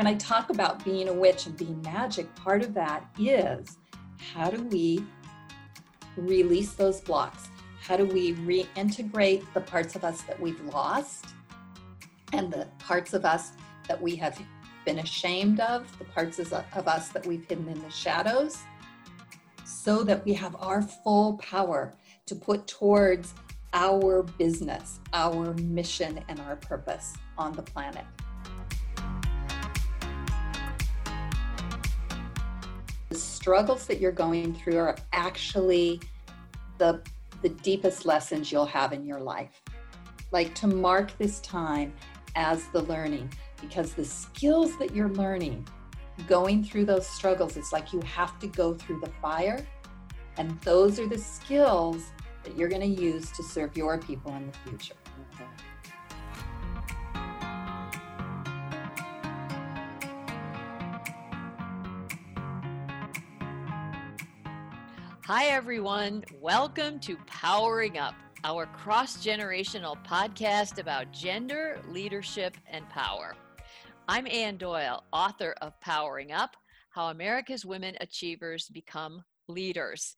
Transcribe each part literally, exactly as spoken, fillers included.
when I talk about being a witch and being magic, part of that is how do we release those blocks? How do we reintegrate the parts of us that we've lost and the parts of us that we have been ashamed of, the parts of us that we've hidden in the shadows, so that we have our full power to put towards our business, our mission, and our purpose on the planet. The struggles that you're going through are actually the, the deepest lessons you'll have in your life. Like, to mark this time as the learning, because the skills that you're learning going through those struggles, it's like you have to go through the fire, and those are the skills that you're going to use to serve your people in the future. Hi, everyone. Welcome to Powering Up, our cross-generational podcast about gender, leadership, and power. I'm Ann Doyle, author of Powering Up, How America's Women Achievers Become Leaders.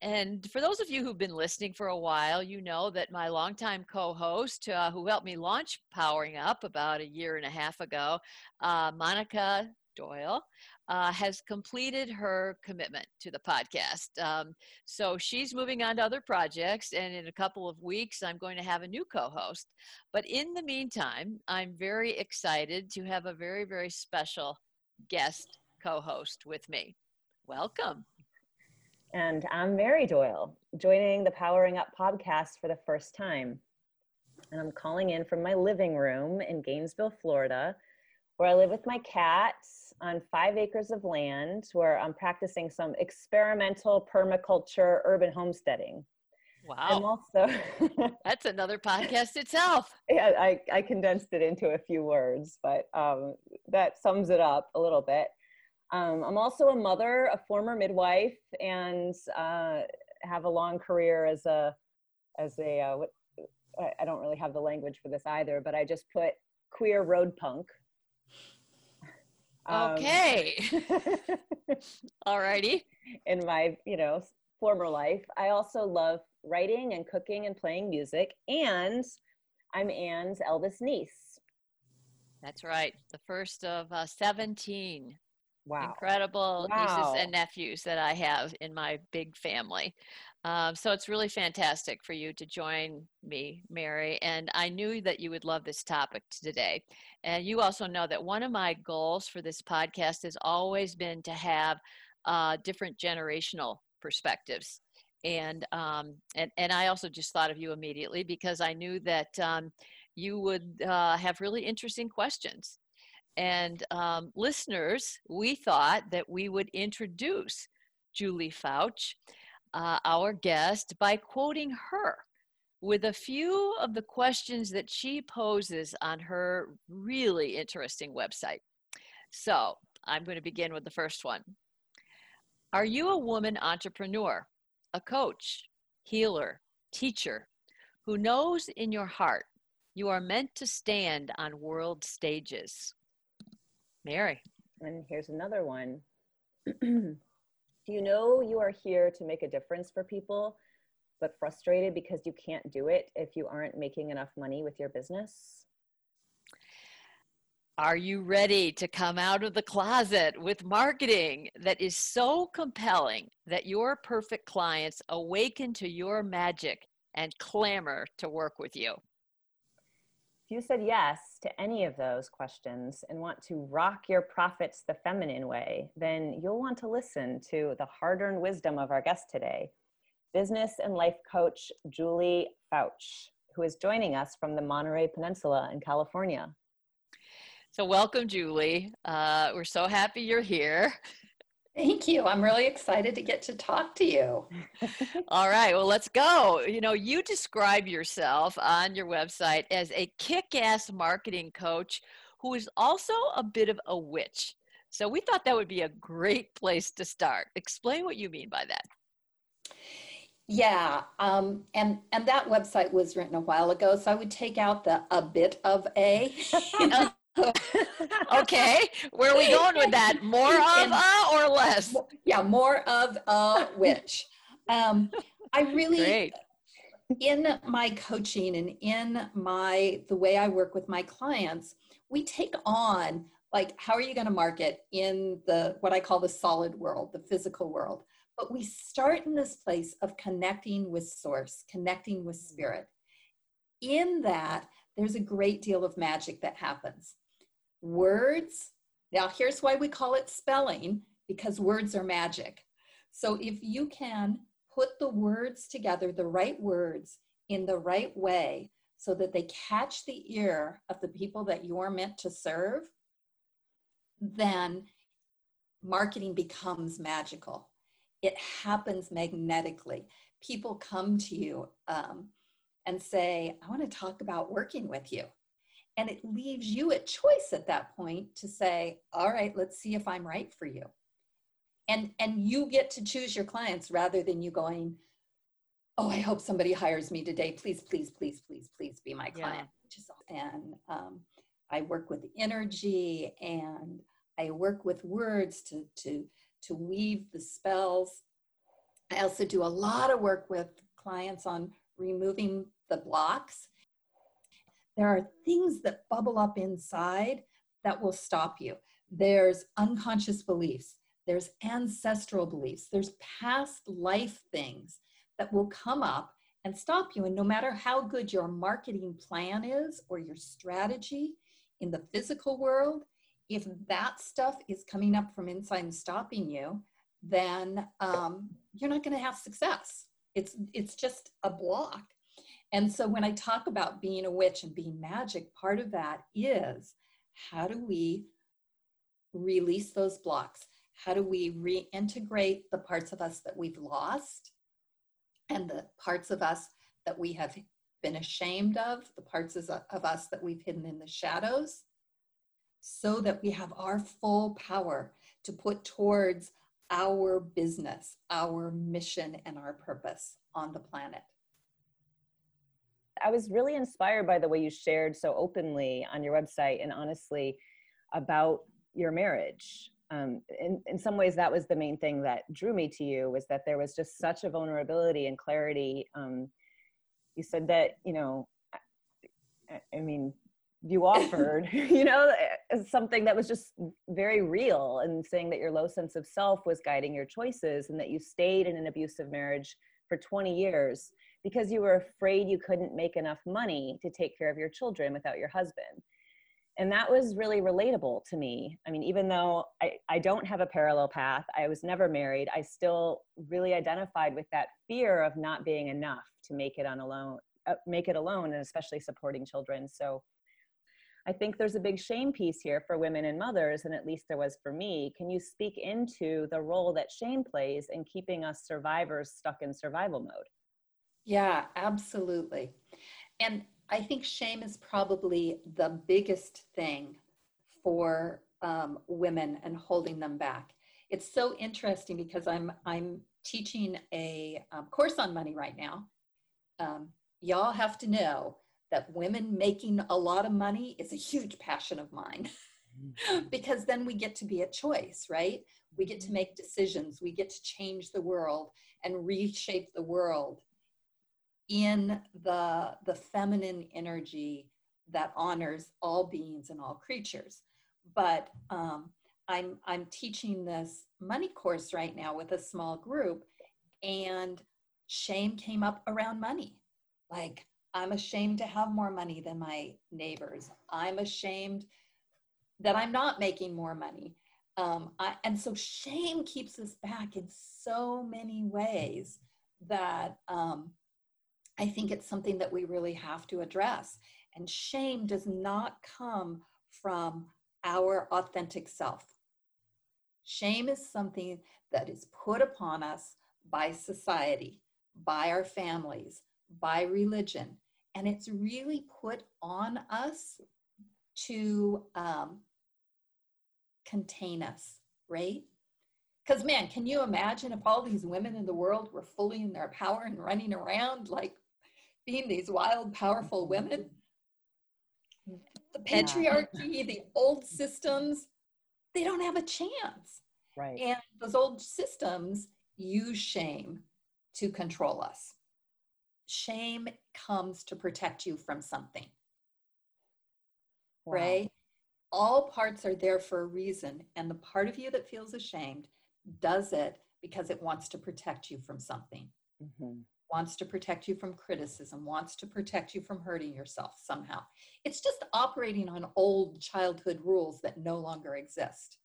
And for those of you who've been listening for a while, you know that my longtime co-host, uh, who helped me launch Powering Up about a year and a half ago, uh, Monica Doyle, uh, has completed her commitment to the podcast. Um, so she's moving on to other projects, and in a couple of weeks, I'm going to have a new co-host. But in the meantime, I'm very excited to have a very, very special guest co-host with me. Welcome. And I'm Mary Doyle, joining the Powering Up podcast for the first time. And I'm calling in from my living room in Gainesville, Florida, where I live with my cats on five acres of land, where I'm practicing some experimental permaculture urban homesteading. Wow. I'm also That's another podcast itself. Yeah, I, I condensed it into a few words, but um, that sums it up a little bit. Um, I'm also a mother, a former midwife, and uh, have a long career as a, as a, uh, what, I don't really have the language for this either, but I just put queer road punk. Um, okay. Alrighty. In my, you know, former life. I also love writing and cooking and playing music, and I'm Anne's eldest niece. That's right. The first of uh, seventeen. Wow. Incredible wow. nieces and nephews that I have in my big family. Um, so it's really fantastic for you to join me, Mary. And I knew that you would love this topic today. And you also know that one of my goals for this podcast has always been to have uh, different generational perspectives. And, um, and, and I also just thought of you immediately because I knew that um, you would uh, have really interesting questions. And um, listeners, we thought that we would introduce Julie Fouch, uh, our guest, by quoting her with a few of the questions that she poses on her really interesting website. So I'm going to begin with the first one. Are you a woman entrepreneur, a coach, healer, teacher, who knows in your heart you are meant to stand on world stages? Mary. And here's another one. Do you know you are here to make a difference for people, but frustrated because you can't do it if you aren't making enough money with your business? Are you ready to come out of the closet with marketing that is so compelling that your perfect clients awaken to your magic and clamor to work with you? If you said yes to any of those questions and want to rock your profits the feminine way, then you'll want to listen to the hard-earned wisdom of our guest today, business and life coach Julie Fouch, who is joining us from the Monterey Peninsula in California. So welcome, Julie. Uh, we're so happy you're here. Thank you. I'm really excited to get to talk to you. All right. Well, let's go. You know, you describe yourself on your website as a kick-ass marketing coach who is also a bit of a witch. So we thought that would be a great place to start. Explain what you mean by that. Yeah. Um, and, and that website was written a while ago, so I would take out the a bit of a. You know? Okay, where are we going with that? More of uh, or less? Yeah, more of uh, which. Um, I really, Great. in my coaching and in my the way I work with my clients, we take on, like, how are you going to market in the, what I call the solid world, the physical world? But we start in this place of connecting with source, connecting with spirit. In that, there's a great deal of magic that happens. Words, now here's why we call it spelling, because words are magic. So if you can put the words together, the right words in the right way, so that they catch the ear of the people that you're meant to serve, then marketing becomes magical. It happens magnetically. People come to you um, and say, I want to talk about working with you. And it leaves you at choice at that point to say, all right, let's see if I'm right for you. And, and you get to choose your clients rather than you going, oh, I hope somebody hires me today. Please, please, please, please, please be my client. Yeah. And um, I work with energy and I work with words to, to, to weave the spells. I also do a lot of work with clients on removing the blocks. There are things that bubble up inside that will stop you. There's unconscious beliefs. There's ancestral beliefs. There's past life things that will come up and stop you. And no matter how good your marketing plan is or your strategy in the physical world, if that stuff is coming up from inside and stopping you, then um, you're not going to have success. It's it's just a block. And so when I talk about being a witch and being magic, part of that is, how do we release those blocks? How do we reintegrate the parts of us that we've lost and the parts of us that we have been ashamed of, the parts of us that we've hidden in the shadows, so that we have our full power to put towards our business, our mission, and our purpose on the planet? I was really inspired by the way you shared so openly on your website and honestly about your marriage. Um, in, in some ways, that was the main thing that drew me to you, was that there was just such a vulnerability and clarity. Um, you said that, you know, I, I mean, you offered, you know, something that was just very real, and saying that your low sense of self was guiding your choices, and that you stayed in an abusive marriage for twenty years. Because you were afraid you couldn't make enough money to take care of your children without your husband. And that was really relatable to me. I mean, even though I, I don't have a parallel path, I was never married, I still really identified with that fear of not being enough to make it on alone, uh, make it alone, and especially supporting children. So I think there's a big shame piece here for women and mothers, and at least there was for me. Can you speak into the role that shame plays in keeping us survivors stuck in survival mode? Yeah, absolutely. And I think shame is probably the biggest thing for um, women and holding them back. It's so interesting because I'm I'm teaching a um, course on money right now. Um, y'all have to know that women making a lot of money is a huge passion of mine because then we get to be a choice, right? We get to make decisions. We get to change the world and reshape the world in the the feminine energy that honors all beings and all creatures. But um, I'm I'm teaching this money course right now with a small group, and shame came up around money. Like, I'm ashamed to have more money than my neighbors. I'm ashamed that I'm not making more money. Um, I, and so shame keeps us back in so many ways that um, I think it's something that we really have to address. And shame does not come from our authentic self. Shame is something that is put upon us by society, by our families, by religion. And it's really put on us to um, contain us, right? Because, man, can you imagine if all these women in the world were fully in their power and running around like being these wild, powerful women? The patriarchy, yeah. the old systems, they don't have a chance. Right. And those old systems use shame to control us. Shame comes to protect you from something. Wow. Right? All parts are there for a reason. And the part of you that feels ashamed does it because it wants to protect you from something. Mm-hmm. Wants to protect you from criticism, wants to protect you from hurting yourself somehow. It's just operating on old childhood rules that no longer exist.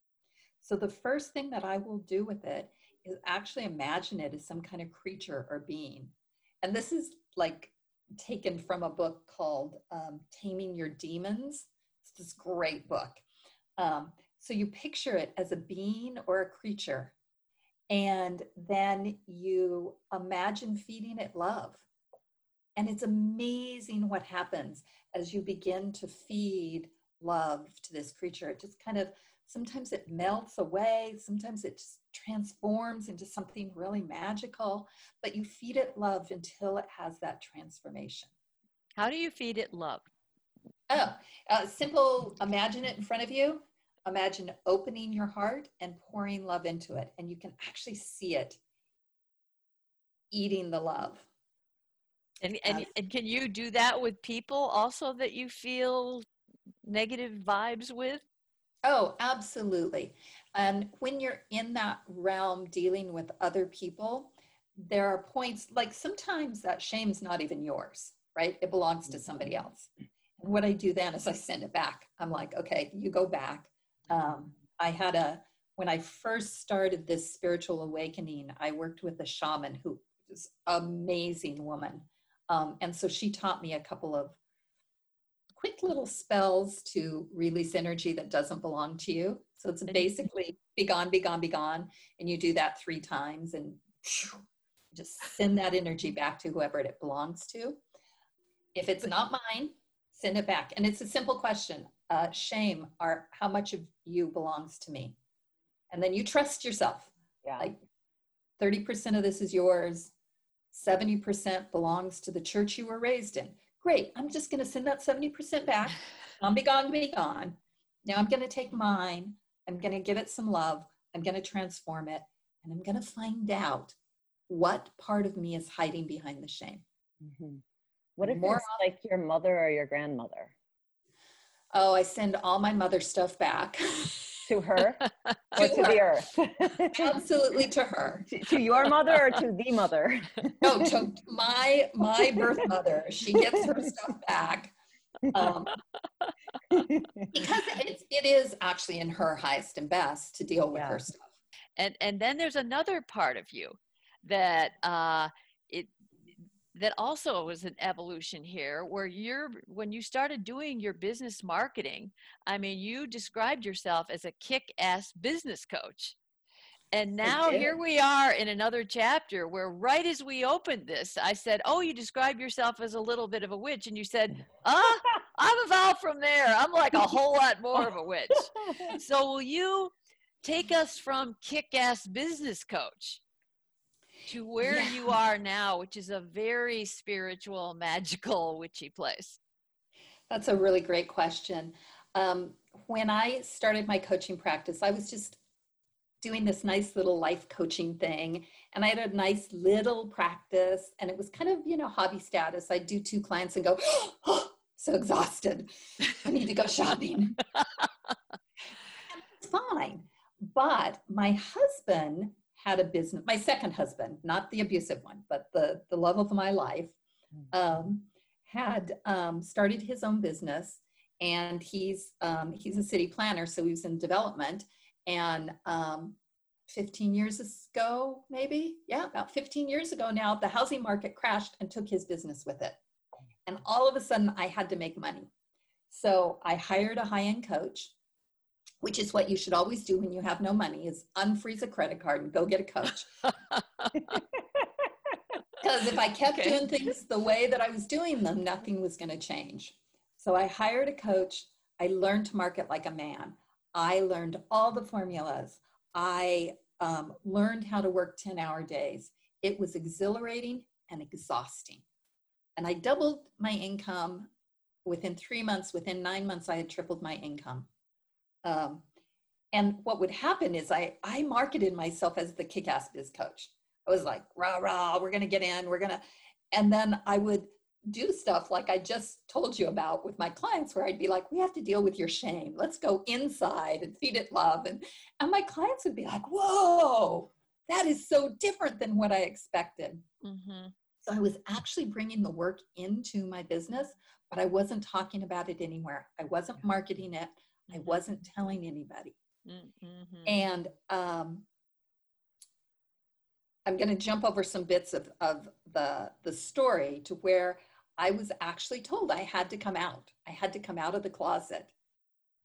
So the first thing that I will do with it is actually imagine it as some kind of creature or being. And this is like taken from a book called um, Taming Your Demons. It's this great book. Um, so you picture it as a being or a creature. And then you imagine feeding it love. And it's amazing what happens as you begin to feed love to this creature. It just kind of, sometimes it melts away. Sometimes it just transforms into something really magical. But you feed it love until it has that transformation. How do you feed it love? Oh, uh, simple, imagine it in front of you. Imagine opening your heart and pouring love into it, and you can actually see it eating the love. And and, and can you do that with people also that you feel negative vibes with? Oh, absolutely. And when you're in that realm dealing with other people, there are points, like sometimes that shame's not even yours, right? It belongs to somebody else. And what I do then is I send it back. I'm like, okay, you go back. Um, I had a, when I first started this spiritual awakening, I worked with a shaman who is an amazing woman. Um, and so she taught me a couple of quick little spells to release energy that doesn't belong to you. So it's basically be gone, be gone, be gone. And you do that three times and just send that energy back to whoever it belongs to. If it's not mine, send it back. And it's a simple question. Uh, shame are how much of you belongs to me? And then you trust yourself. Yeah. Like thirty percent of this is yours. seventy percent belongs to the church you were raised in. Great. I'm just going to send that seventy percent back. I'm be gone, be gone. Now I'm going to take mine. I'm going to give it some love. I'm going to transform it. And I'm going to find out what part of me is hiding behind the shame. Mm-hmm. What if More it's like your mother or your grandmother? Oh, I send all my mother stuff back. To her? Or to, to her. The earth? Absolutely to her. To, to your mother or to the mother? No, to my my birth mother. She gets her stuff back. Um, because it, it is actually in her highest and best to deal with yeah. her stuff. And, and then there's another part of you that... Uh, that also was an evolution here where you're, when you started doing your business marketing, I mean, you described yourself as a kick-ass business coach. And now here we are in another chapter where right as we opened this, I said, oh, you describe yourself as a little bit of a witch. And you said, ah, I'm about from there. I'm like a whole lot more of a witch. So will you take us from kick-ass business coach to where yeah. you are now, which is a very spiritual, magical, witchy place? That's a really great question. Um, when I started my coaching practice, I was just doing this nice little life coaching thing. And I had a nice little practice. And it was kind of, you know, hobby status. I'd do two clients and go, oh, so exhausted. I need to go shopping. And that's fine. But my husband... had a business, my second husband, not the abusive one, but the, the love of my life, um, had um, started his own business, and he's um, he's a city planner, so he was in development, and um, fifteen years ago, maybe, yeah, about fifteen years ago now, the housing market crashed and took his business with it. And all of a sudden, I had to make money. So I hired a high-end coach, which is what you should always do when you have no money, is unfreeze a credit card and go get a coach. Because if I kept okay. doing things the way that I was doing them, nothing was going to change. So I hired a coach. I learned to market like a man. I learned all the formulas. I um, learned how to work ten-hour days. It was exhilarating and exhausting. And I doubled my income within three months, within nine months, I had tripled my income. Um, and what would happen is I, I marketed myself as the kick-ass biz coach. I was like, rah, rah, we're going to get in, we're going to, and then I would do stuff like I just told you about with my clients, where I'd be like, we have to deal with your shame. Let's go inside and feed it love. And, and my clients would be like, whoa, that is so different than what I expected. Mm-hmm. So I was actually bringing the work into my business, but I wasn't talking about it anywhere. I wasn't marketing it. Mm-hmm. I wasn't telling anybody. Mm-hmm. And um, I'm going to jump over some bits of, of the, the story to where I was actually told I had to come out. I had to come out of the closet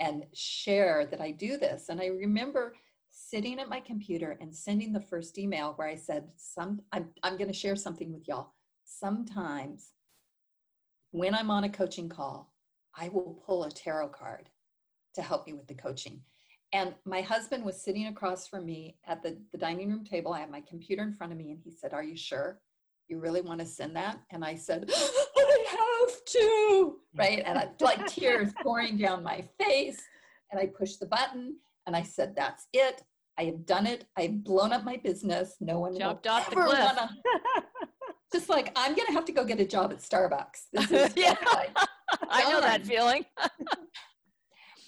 and share that I do this. And I remember sitting at my computer and sending the first email where I said, "Some I'm, I'm going to share something with y'all. Sometimes when I'm on a coaching call, I will pull a tarot card to help me with the coaching." And my husband was sitting across from me at the, the dining room table. I had my computer in front of me and he said, "Are you sure? You really want to send that?" And I said, "I have to," right? And I like tears pouring down my face, and I pushed the button. And I said, "That's it. I have done it. I've blown up my business. No one jumped off the cliff." Wanna... Just like, I'm going to have to go get a job at Starbucks. This is yeah. like, I know that feeling.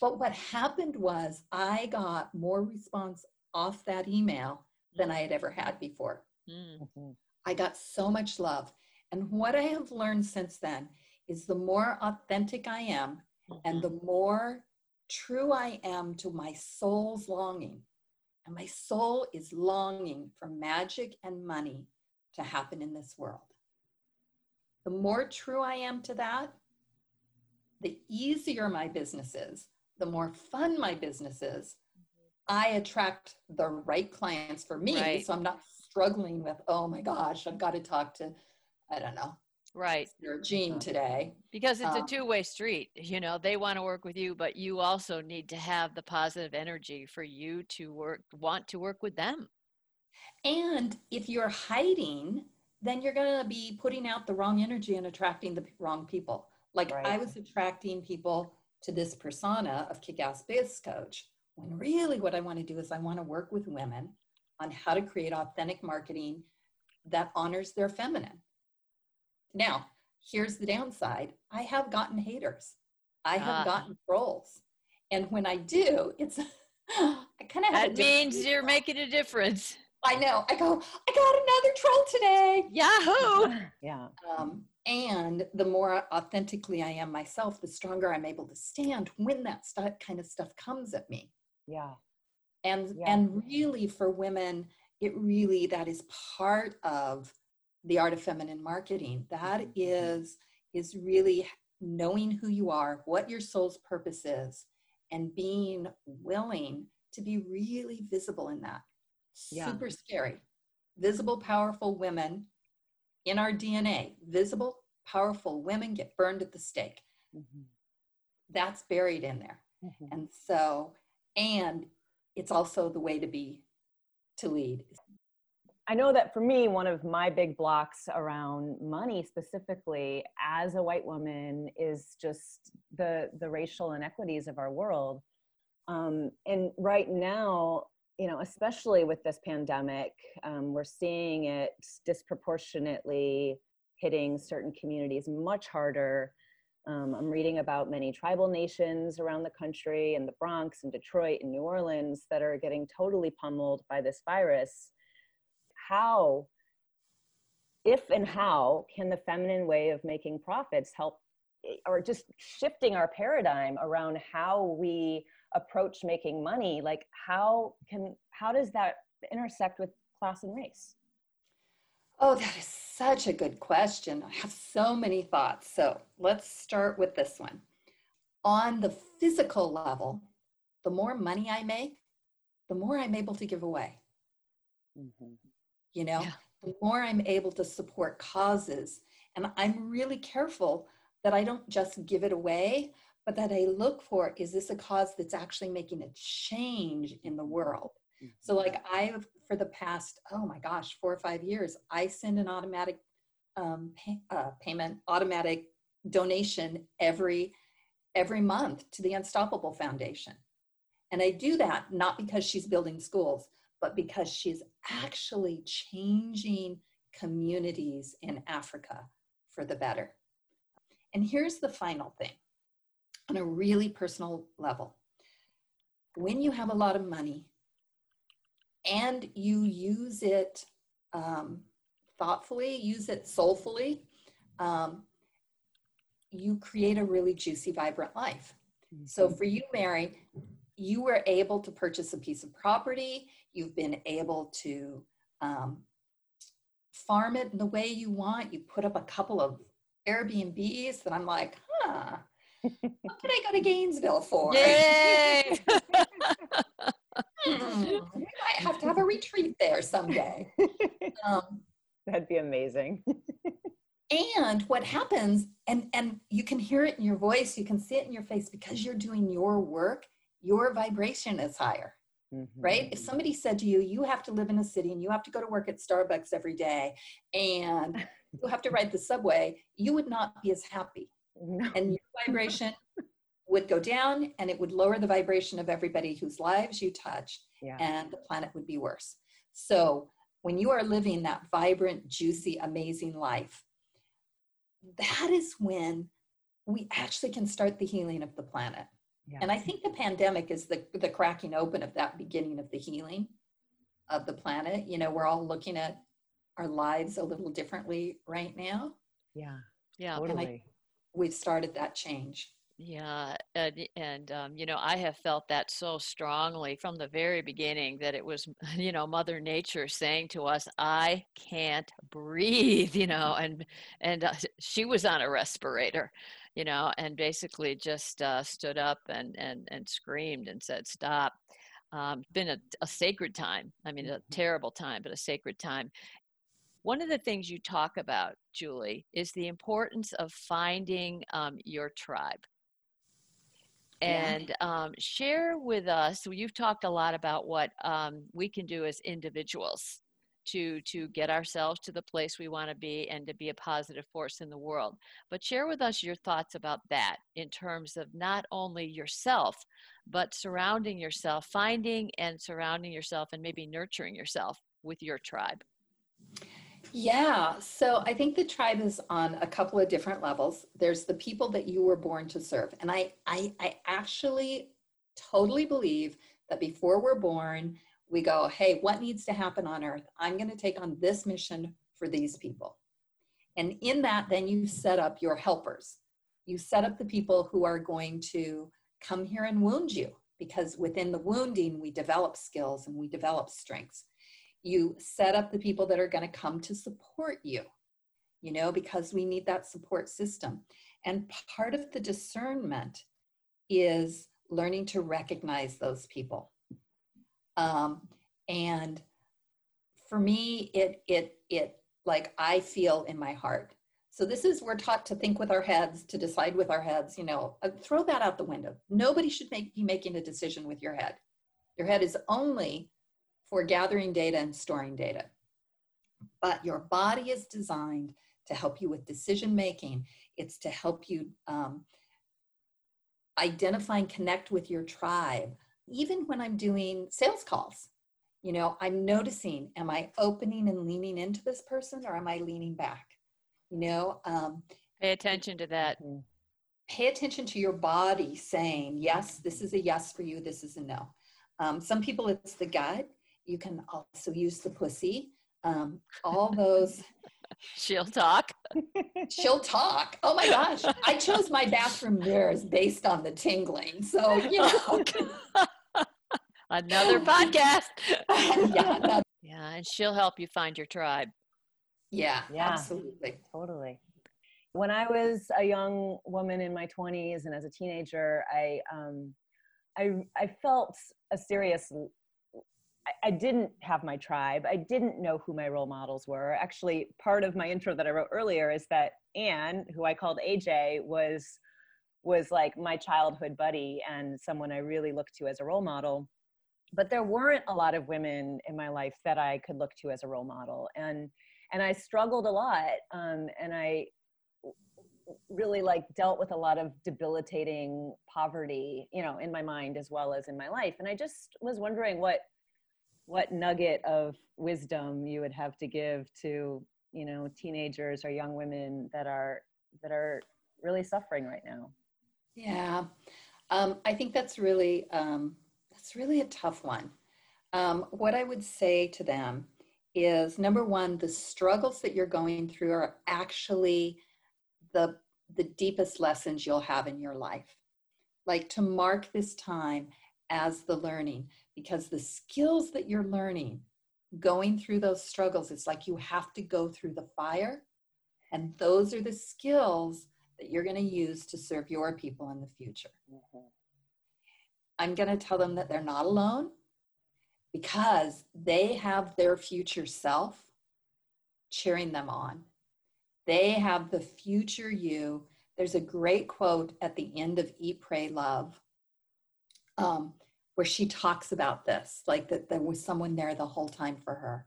But what happened was I got more response off that email than I had ever had before. Mm-hmm. I got so much love. And what I have learned since then is the more authentic I am, mm-hmm. and the more true I am to my soul's longing, and my soul is longing for magic and money to happen in this world. The more true I am to that, the easier my business is, the more fun my business is. I attract the right clients for me, right. So I'm not struggling with, oh my gosh, I've got to talk to, I don't know, right, your gene today, because it's um, a two-way street. You know, they want to work with you, but you also need to have the positive energy for you to work, want to work with them. And if you're hiding, then you're going to be putting out the wrong energy and attracting the wrong people. Like right. I was attracting people to this persona of kick-ass biz coach, when really what I want to do is I want to work with women on how to create authentic marketing that honors their feminine. Now, here's the downside. I have gotten haters. I have ah. gotten trolls. And when I do, it's, I kind of have That means you're people. making a difference. I know. I go, I got another troll today. Yahoo! Yeah. Um, and the more authentically I am myself, the stronger I'm able to stand when that st- kind of stuff comes at me. Yeah. And yeah. and really for women, it really, that is part of the art of feminine marketing. That is, is really knowing who you are, what your soul's purpose is, and being willing to be really visible in that. Yeah. Super scary. Visible, powerful women in our D N A. Visible, powerful women get burned at the stake. Mm-hmm. That's buried in there. Mm-hmm. And so, and it's also the way to be, to lead. I know that for me, one of my big blocks around money specifically as a white woman is just the the racial inequities of our world. Um, and right now, you know, especially with this pandemic, um, we're seeing it disproportionately hitting certain communities much harder. Um, I'm reading about many tribal nations around the country, and the Bronx and Detroit and New Orleans, that are getting totally pummeled by this virus. How, if and how, can the feminine way of making profits help, or just shifting our paradigm around how we approach making money? Like how can, how does that intersect with class and race? Oh, that is such a good question. I have so many thoughts. So let's start with this one. On the physical level, the more money I make, the more I'm able to give away. Mm-hmm. You know, yeah. the more I'm able to support causes. And I'm really careful that I don't just give it away, but that I look for, is this a cause that's actually making a change in the world? Mm-hmm. So like I've, for the past, oh my gosh, four or five years, I send an automatic um, pay, uh, payment, automatic donation every, every month to the Unstoppable Foundation. And I do that not because she's building schools, but because she's actually changing communities in Africa for the better. And here's the final thing, on a really personal level. When you have a lot of money and you use it um, thoughtfully, use it soulfully, um, you create a really juicy, vibrant life. Mm-hmm. So for you, Mary, you were able to purchase a piece of property. You've been able to um, farm it in the way you want. You put up a couple of Airbnbs that I'm like, huh, what could I go to Gainesville for? Yay! hmm, we might have to have a retreat there someday. Um, That'd be amazing. And what happens, and, and you can hear it in your voice, you can see it in your face, because you're doing your work, your vibration is higher, mm-hmm. right? If somebody said to you, you have to live in a city and you have to go to work at Starbucks every day and you have to ride the subway, you would not be as happy. No. And your vibration would go down, and it would lower the vibration of everybody whose lives you touch, yeah. and the planet would be worse. So when you are living that vibrant, juicy, amazing life, that is when we actually can start the healing of the planet. Yeah. And I think the pandemic is the, the cracking open of that beginning of the healing of the planet. You know, we're all looking at our lives a little differently right now. Yeah, yeah, totally. We've started that change. Yeah. And, and um, you know, I have felt that so strongly from the very beginning, that it was, you know, Mother Nature saying to us, I can't breathe, you know, and, and uh, she was on a respirator, you know, and basically just uh, stood up and, and, and screamed and said, stop. Um, been a, a sacred time. I mean, a terrible time, but a sacred time. One of the things you talk about, Julie, is the importance of finding um, your tribe. And um, share with us, so you've talked a lot about what um, we can do as individuals to, to get ourselves to the place we want to be and to be a positive force in the world. But share with us your thoughts about that in terms of not only yourself, but surrounding yourself, finding and surrounding yourself and maybe nurturing yourself with your tribe. Yeah. So I think the tribe is on a couple of different levels. There's the people that you were born to serve. And I, I, I actually totally believe that before we're born, we go, hey, what needs to happen on earth? I'm going to take on this mission for these people. And in that, then you set up your helpers. You set up the people who are going to come here and wound you, because within the wounding, we develop skills and we develop strengths. You set up the people that are going to come to support you, you know, because we need that support system. And part of the discernment is learning to recognize those people. Um, and for me, it, it, it, like I feel in my heart. So this is, we're taught to think with our heads, to decide with our heads, you know, throw that out the window. Nobody should make, be making a decision with your head. Your head is only for gathering data and storing data. But your body is designed to help you with decision-making. It's to help you um, identify and connect with your tribe. Even when I'm doing sales calls, you know, I'm noticing, am I opening and leaning into this person, or am I leaning back? You know? Um, pay attention to that. Pay attention to your body saying, yes, this is a yes for you, this is a no. Um, some people, it's the gut. You can also use the pussy. Um, all those. She'll talk. She'll talk. Oh my gosh. I chose my bathroom mirrors based on the tingling. So, you know. Another podcast. yeah, another. yeah. And she'll help you find your tribe. Yeah, yeah. Absolutely. Totally. When I was a young woman in my twenties and as a teenager, I, um, I, I felt a serious I didn't have my tribe. I didn't know who my role models were. Actually, part of my intro that I wrote earlier is that Ann, who I called A J, was was like my childhood buddy and someone I really looked to as a role model. But there weren't a lot of women in my life that I could look to as a role model. And and I struggled a lot. Um, and I really like dealt with a lot of debilitating poverty, you know, in my mind as well as in my life. And I just was wondering what what nugget of wisdom you would have to give to, you know, teenagers or young women that are that are really suffering right now. Yeah, um, I think that's really um, that's really a tough one. Um, what I would say to them is, number one, the struggles that you're going through are actually the the deepest lessons you'll have in your life. Like, to mark this time as the learning, because the skills that you're learning going through those struggles, it's like you have to go through the fire, and those are the skills that you're going to use to serve your people in the future. Mm-hmm. I'm going to tell them that they're not alone, because they have their future self cheering them on. They have the future you. There's a great quote at the end of Eat, Pray, Love, um, where she talks about this, like that there was someone there the whole time for her,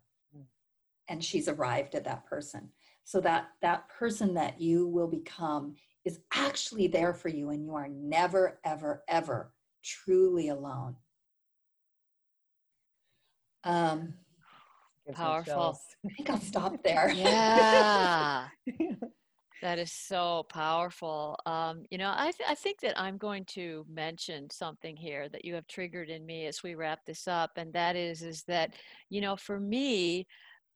and she's arrived at that person. So that that person that you will become is actually there for you, and you are never, ever, ever truly alone. Um, Powerful. I think I'll stop there. Yeah. That is so powerful. Um, you know, I, th- I think that I'm going to mention something here that you have triggered in me as we wrap this up. And that is, is that, you know, for me,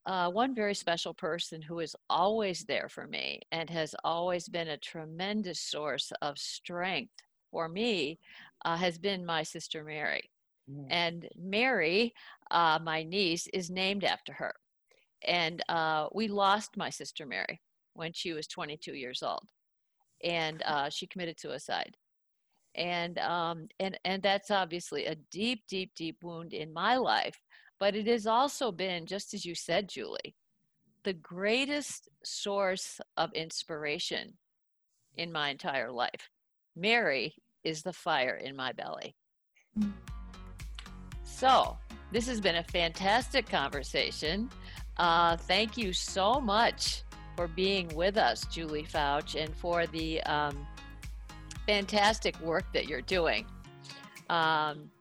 uh, one very special person who is always there for me and has always been a tremendous source of strength for me uh, has been my sister, Mary. Mm. And Mary, uh, my niece, is named after her. And uh, we lost my sister, Mary, when she was twenty-two years old, and uh, she committed suicide. And um, and and that's obviously a deep, deep, deep wound in my life, but it has also been, just as you said, Julie, the greatest source of inspiration in my entire life. Mary is the fire in my belly. So this has been a fantastic conversation. Uh, thank you so much for being with us, Julie Fouch, and for the um, fantastic work that you're doing. Um,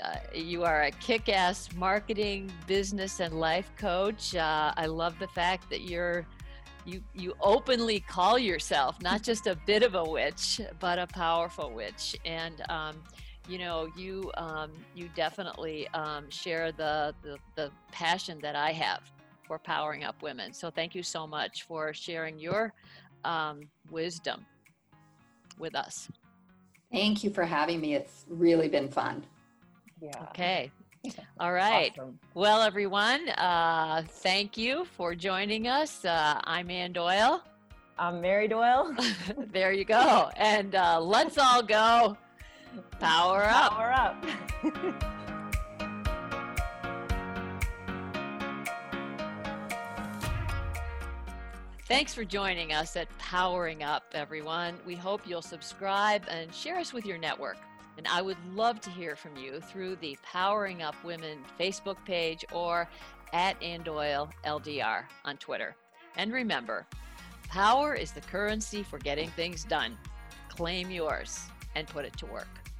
uh, you are a kick-ass marketing, business, and life coach. Uh, I love the fact that you're you you openly call yourself not just a bit of a witch, but a powerful witch. And um, you know, you um, you definitely um, share the, the the passion that I have for powering up women. So thank you so much for sharing your um, wisdom with us. Thank you for having me. It's really been fun. Yeah. Okay. All right. Awesome. Well, everyone, uh, thank you for joining us. Uh, I'm Ann Doyle. I'm Mary Doyle. There you go. And uh, let's all go power up. Power up. Thanks for joining us at Powering Up, everyone. We hope you'll subscribe and share us with your network. And I would love to hear from you through the Powering Up Women Facebook page or at Ann Doyle L D R on Twitter. And remember, power is the currency for getting things done. Claim yours and put it to work.